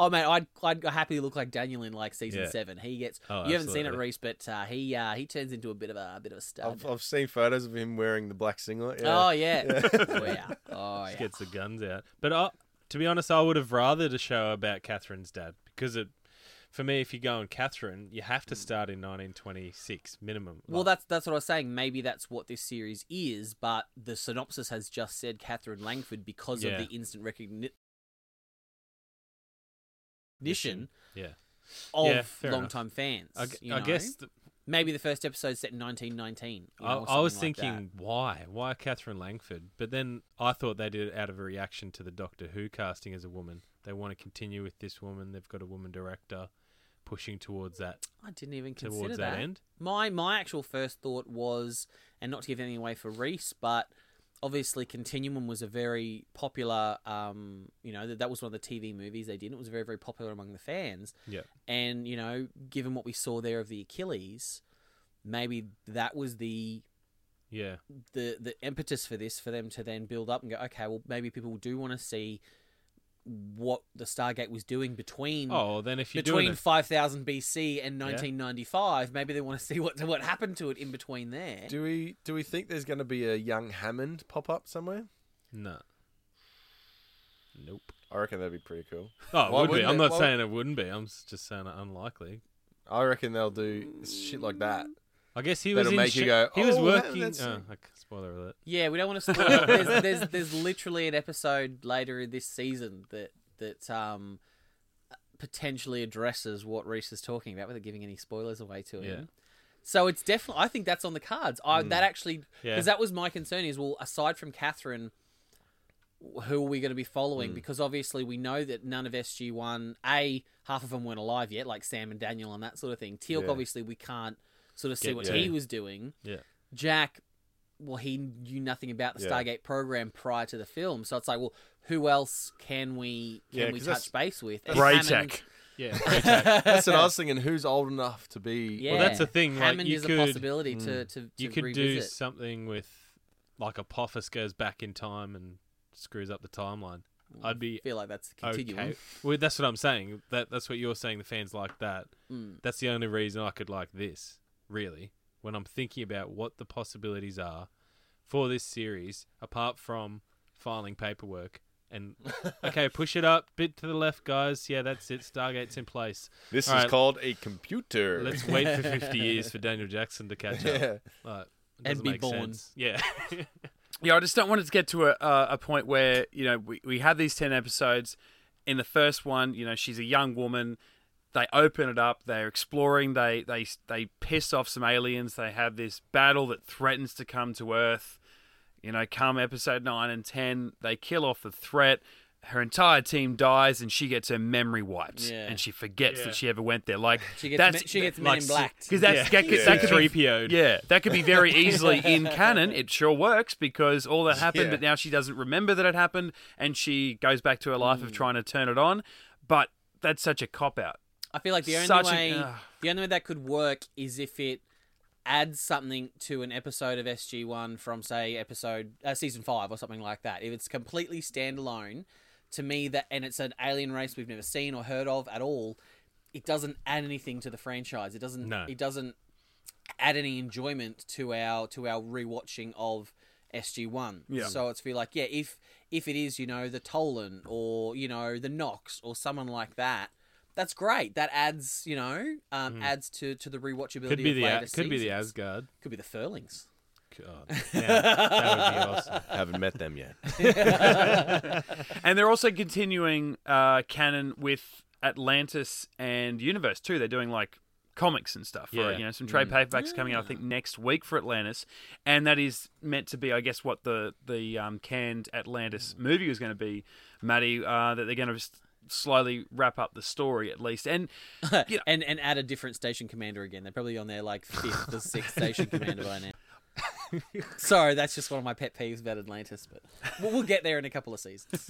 Oh man, I'd I'd happily look like Daniel in like season yeah. seven. He gets oh, you absolutely. haven't seen it, Reese, but uh, he uh, he turns into a bit of a, a bit of a star. I've, I've seen photos of him wearing the black singlet. Yeah. Oh yeah, yeah. oh yeah, oh yeah. Just gets the guns out. But I, to be honest, I would have rather the show about Catherine's dad because it. For me, if you go on Catherine, you have to start in nineteen twenty-six minimum. Well, that's that's what I was saying. Maybe that's what this series is, but the synopsis has just said Catherine Langford because yeah. of the instant recognition yeah. of yeah, long-time fans. I, you know? I guess... The, maybe the first episode set in nineteen nineteen. You know, I, I was like thinking, that. why? Why Catherine Langford? But then I thought they did it out of a reaction to the Doctor Who casting as a woman. They want to continue with this woman. They've got a woman director. Pushing towards that. I didn't even consider towards that. that end. My my actual first thought was, and not to give anything away for Reese, but obviously Continuum was a very popular, um, you know, that, that was one of the T V movies they did. It was very, very popular among the fans. Yeah. And, you know, given what we saw there of the Achilles, maybe that was the... Yeah. The, the impetus for this, for them to then build up and go, okay, well, maybe people do want to see... what the Stargate was doing between oh, then if you're between doing a... five thousand B C and nineteen ninety-five, yeah. maybe they want to see what what happened to it in between there. Do we do we think there's going to be a young Hammond pop up somewhere? No. Nope. I reckon that'd be pretty cool. Oh, it Why would be. It? I'm not Why saying would... it wouldn't be. I'm just saying it unlikely. I reckon they'll do shit like that. I guess he was That'll in make sh- you go, oh, he was working. That, oh, okay. Spoiler alert. Yeah, we don't want to spoil it. There's, there's, there's literally an episode later in this season that that um, potentially addresses what Reese is talking about without giving any spoilers away to him. Yeah. So it's definitely. I think that's on the cards. I mm. that actually because yeah. that was my concern is well, aside from Catherine, who are we going to be following? Mm. Because obviously we know that none of S G one, a half of them weren't alive yet, like Sam and Daniel and that sort of thing. Teal'c, yeah. obviously, we can't. Sort of see Get, what yeah. he was doing. Yeah. Jack, well, he knew nothing about the yeah. Stargate program prior to the film, so it's like, well, who else can we can yeah, we touch base with? Braytech. Yeah, Braytech. That's what I was thinking. Who's old enough to be? Yeah. Well, that's the thing. Like, Hammond you is could, a possibility mm, to, to to you could revisit. Do something with like Apophis goes back in time and screws up the timeline. I'd be I feel like that's continuing. Okay. Well, that's what I'm saying. That that's what you're saying. The fans like that. Mm. That's the only reason I could like this. Really, when I'm thinking about what the possibilities are for this series, apart from filing paperwork and, okay, push it up, bit to the left, guys. Yeah, that's it. Stargate's in place. This All is right, called a computer. Let's wait for fifty years for Daniel Jackson to catch up. Yeah. Like, and be born. Sense. Yeah. yeah, I just don't want it to get to a, uh, a point where, you know, we, we had these ten episodes. In the first one, you know, she's a young woman. They open it up. They're exploring. They they they piss off some aliens. They have this battle that threatens to come to Earth. You know, come episode nine and ten, they kill off the threat. Her entire team dies, and she gets her memory wiped, yeah. and she forgets yeah. that she ever went there. Like she gets that's, me, she gets men like, in blacked because that's yeah. that could, yeah. that could be three P O'd. Yeah, that could be very easily in canon. It sure works because all that happened, yeah. but now she doesn't remember that it happened, and she goes back to her life mm. of trying to turn it on. But that's such a cop out. I feel like the only Such way a, uh, the only way that could work is if it adds something to an episode of S G one from, say, episode uh, season five or something like that. If it's completely standalone, to me, that and it's an alien race we've never seen or heard of at all, it doesn't add anything to the franchise. It doesn't. No. It doesn't add any enjoyment to our to our rewatching of S G one. Yeah. So it's feel like yeah, if if it is you know the Tollan or you know the Nox or someone like that. That's great. That adds, you know, um, mm. adds to, to the rewatchability could be of the later a- Could seasons. be the Asgard. Could be the Furlings. God, yeah, that would be awesome. Haven't met them yet. And they're also continuing uh, canon with Atlantis and Universe too. They're doing like comics and stuff. Yeah. Right? You know, some trade mm. paperbacks yeah. coming out, I think, next week for Atlantis. And that is meant to be, I guess, what the, the um, canned Atlantis mm. movie was going to be, Maddie, uh, that they're going to... St- slowly wrap up the story at least and you know. and and add a different station commander again. They're probably on their like fifth or sixth station commander by now. Sorry, that's just one of my pet peeves about Atlantis, but we'll, we'll get there in a couple of seasons.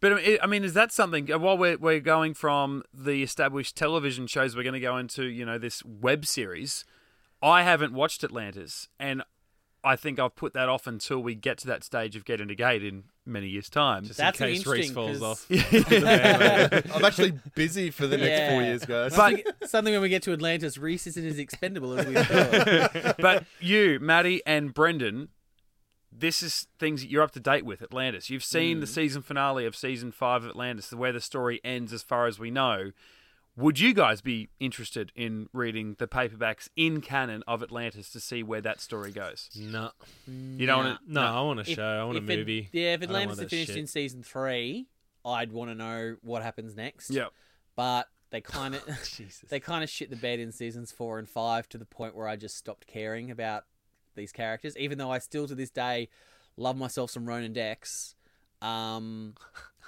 But I mean, is that something while we're, we're going from the established television shows, we're going to go into, you know, this web series. I haven't watched Atlantis and I think I've put that off until we get to that stage of getting to gate in many years' time. Just That's in case Reese falls off. I'm actually busy for the yeah. next four years, guys. But suddenly when we get to Atlantis, Reese isn't as expendable as we thought. But you, Maddie and Brendan, this is things that you're up to date with, Atlantis. You've seen mm. the season finale of season five of Atlantis, where the story ends as far as we know. Would you guys be interested in reading the paperbacks in canon of Atlantis to see where that story goes? No. You don't no. want to... No, no, I want a show. If, I want a movie. It, yeah, if Atlantis had finished shit. in season three, I'd want to know what happens next. Yep. But they kind of they kind of shit the bed in seasons four and five to the point where I just stopped caring about these characters, even though I still to this day love myself some Ronan Dex. Um...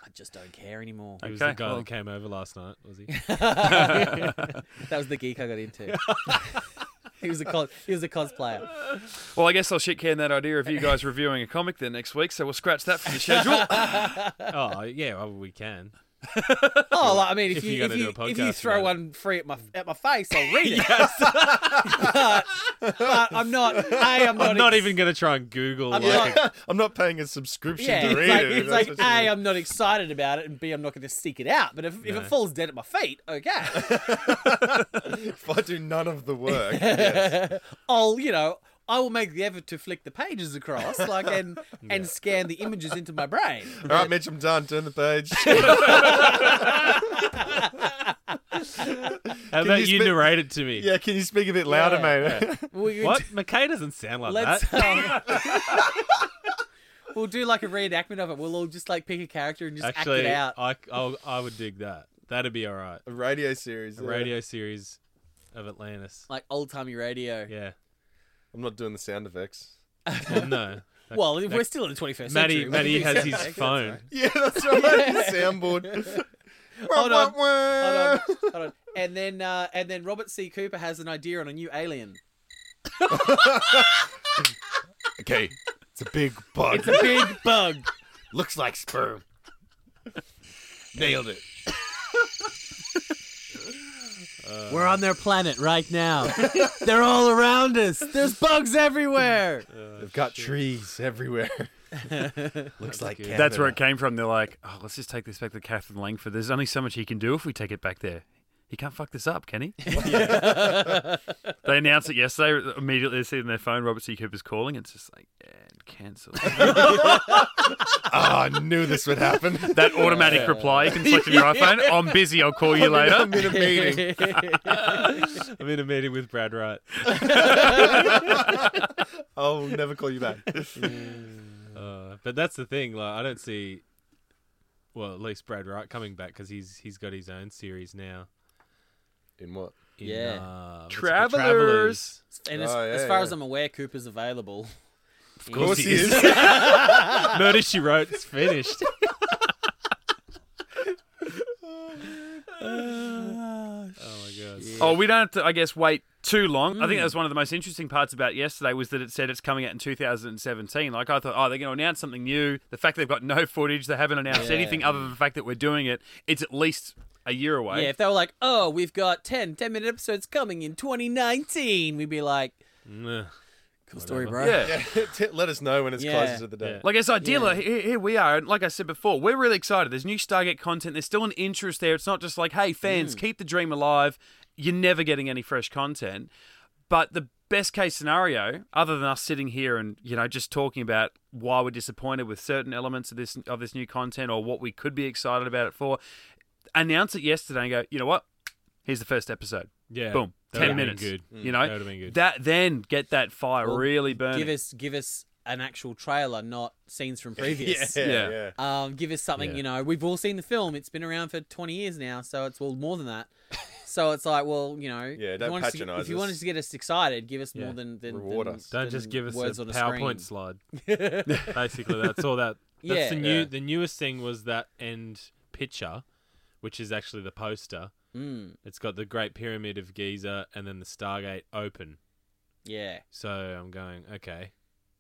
I just don't care anymore. He okay. was the guy well, that came over last night, was he? That was the geek I got into. he was a cos- he was a cosplayer. Well, I guess I'll shit can that idea of you guys reviewing a comic then next week, so we'll scratch that from the schedule. oh yeah, well, we can. Oh, like, I mean, if, if you, you, if, you podcast, if you throw right? one free at my at my face, I'll read it. but, but I'm not. A, I'm not, I'm not ex- even going to try and Google. I'm, like, not, I'm not paying a subscription yeah, to read like, it. It's like a, I mean. I'm not excited about it, and B, I'm not going to seek it out. But if no. if it falls dead at my feet, okay. If I do none of the work, yes. I'll you know. I will make the effort to flick the pages across, like, and yeah. and scan the images into my brain. All right, Mitch, I'm done. Turn the page. How can about you, you speak... narrate it to me? Yeah, can you speak a bit louder, yeah. mate? Yeah. Well, you... What? McKay doesn't sound like Let's, that. Um... We'll do like a reenactment of it. We'll all just like pick a character and just Actually, act it out. I I'll, I would dig that. That'd be all right. A radio series. A yeah. radio series of Atlantis, like old timey radio. Yeah. I'm not doing the sound effects. Well, no. That, well, that, we're still in the twenty-first Maddie, century. Maddie has his effects? phone. That's right. Yeah, that's right. Yeah. Soundboard. Hold on. Hold on. Hold on. And then, uh, and then Robert C. Cooper has an idea on a new alien. Okay, it's a big bug. It's a big bug. Looks like sperm. Nailed it. Uh, We're on their planet right now. They're all around us. There's bugs everywhere. Uh, They've got shit. trees everywhere. Looks like Canada. That's where it came from. They're like, oh, let's just take this back to Catherine Langford. There's only so much he can do if we take it back there. He can't fuck this up, can he? Yeah. They announced it yesterday. Immediately they see it on their phone, Robert C. Cooper's calling. It's just like, and cancel. Oh, I knew this would happen. That automatic yeah. reply you can select on your iPhone. I'm busy. I'll call you I'm later. In, I'm in a meeting. I'm in a meeting with Brad Wright. I'll never call you back. Uh, but that's the thing. Like, I don't see, well, at least Brad Wright coming back because he's he's got his own series now. In what? In, yeah. Uh, Travelers. Travelers. And as, oh, yeah, as far yeah. as I'm aware, Cooper's available. Of course he is. Murder, She Wrote. It's finished. Oh, my God. Yeah. Oh, we don't have to, I guess, wait too long. Mm. I think that was one of the most interesting parts about yesterday was that it said it's coming out in two thousand seventeen. Like, I thought, oh, they're going to announce something new. The fact they've got no footage, they haven't announced yeah. anything other than the fact that we're doing it, it's at least a year away. Yeah, if they were like, oh, we've got ten ten-minute episodes coming in twenty nineteen, we'd be like... Mm. Cool story, bro. Yeah. yeah. Let us know when it's yeah. closer to the day. Yeah. Like, it's ideal. Yeah. Here, here we are. And like I said before, we're really excited. There's new Stargate content. There's still an interest there. It's not just like, hey, fans, mm. keep the dream alive. You're never getting any fresh content. But the best case scenario, other than us sitting here and, you know, just talking about why we're disappointed with certain elements of this of this new content or what we could be excited about it for, announce it yesterday and go, you know what? Here's the first episode. Yeah. Boom. Ten minutes, good. you know. That, been good. that then get that fire well, really burning. Give us, give us an actual trailer, not scenes from previous. yeah, yeah. yeah. Um, give us something, yeah. you know. We've all seen the film; it's been around for twenty years now, so it's well more than that. So it's like, well, you know, yeah, don't patronise us. If you want us to get us excited, give us yeah. more than, than reward than, us. Than don't just give us a PowerPoint slide. Basically, that's all that. That's yeah. the new. Yeah. The newest thing was that end picture, which is actually the poster. Mm. It's got the Great Pyramid of Giza and then the Stargate open. Yeah. So I'm going, okay.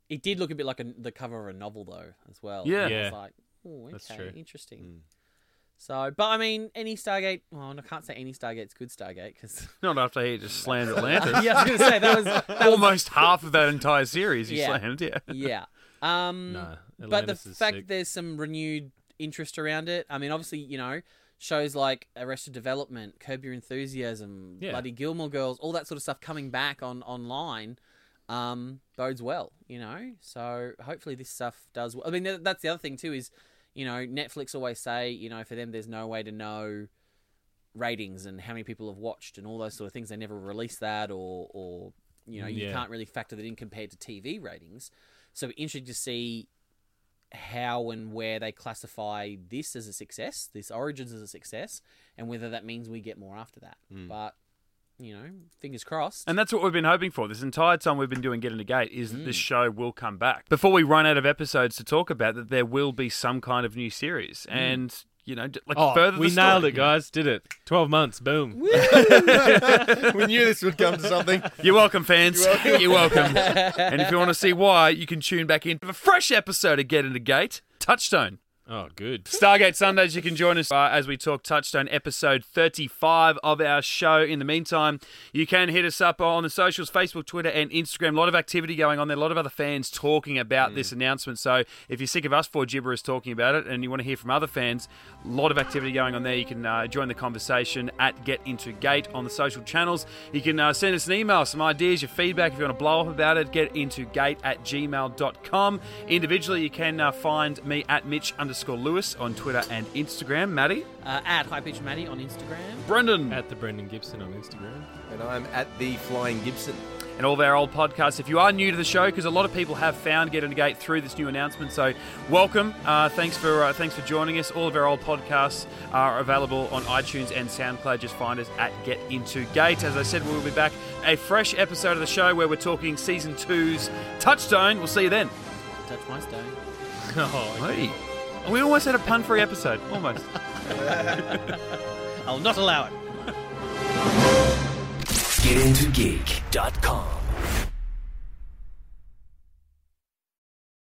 It did look a bit like a, the cover of a novel, though, as well. Yeah. yeah. I was like, oh, okay, that's true. Interesting. Mm. So, but I mean, any Stargate. Well, I can't say any Stargate's good Stargate because not after he just slammed Atlantis. Yeah, I was gonna say that was that almost was... half of that entire series he yeah. slammed. Yeah, yeah. Um, no, but the fact sick. there's some renewed interest around it. I mean, obviously, you know, shows like Arrested Development, Curb Your Enthusiasm, yeah. bloody Gilmore Girls, all that sort of stuff coming back on online um, bodes well. You know, so hopefully this stuff does. Well. I mean, that's the other thing too is. You know, Netflix always say, you know, for them, there's no way to know ratings and how many people have watched and all those sort of things. They never release that or, or you know, you yeah. can't really factor that in compared to T V ratings. So we're interested to see how and where they classify this as a success, this Origins as a success, and whether that means we get more after that. Mm. But, you know, fingers crossed. And that's what we've been hoping for. This entire time we've been doing Get In The Gate is that mm. this show will come back. Before we run out of episodes to talk about, that there will be some kind of new series. Mm. And, you know, like oh, further we the story. Nailed it, guys. Did it. twelve months. Boom. Woo! We knew this would come to something. You're welcome, fans. You're welcome. You're welcome. And if you want to see why, you can tune back in for a fresh episode of Get In The Gate, Touchstone. Oh, good. Stargate Sundays, you can join us uh, as we talk Touchstone episode thirty-five of our show. In the meantime, you can hit us up on the socials, Facebook, Twitter, and Instagram. A lot of activity going on there. A lot of other fans talking about mm. this announcement. So if you're sick of us four gibberers talking about it and you want to hear from other fans, a lot of activity going on there. You can uh, join the conversation at GetIntoGate on the social channels. You can uh, send us an email, some ideas, your feedback. If you want to blow up about it, GetIntoGate at gmail dot com. Individually, you can uh, find me at Mitch underscore Lewis on Twitter and Instagram. Maddie uh, at High Pitch Maddie on Instagram. Brendan at the Brendan Gibson on Instagram, and I'm at the Flying Gibson. And all of our old podcasts. If you are new to the show, because a lot of people have found Get In The Gate through this new announcement, so welcome. Uh, thanks for uh, thanks for joining us. All of our old podcasts are available on iTunes and SoundCloud. Just find us at Get Into Gate. As I said, we'll be back a fresh episode of the show where we're talking season two's Touchstone. We'll see you then. Touch my stone. Oh, okay. Hey. We almost had a pun-free episode. Almost. I'll not allow it. Get into geek dot com.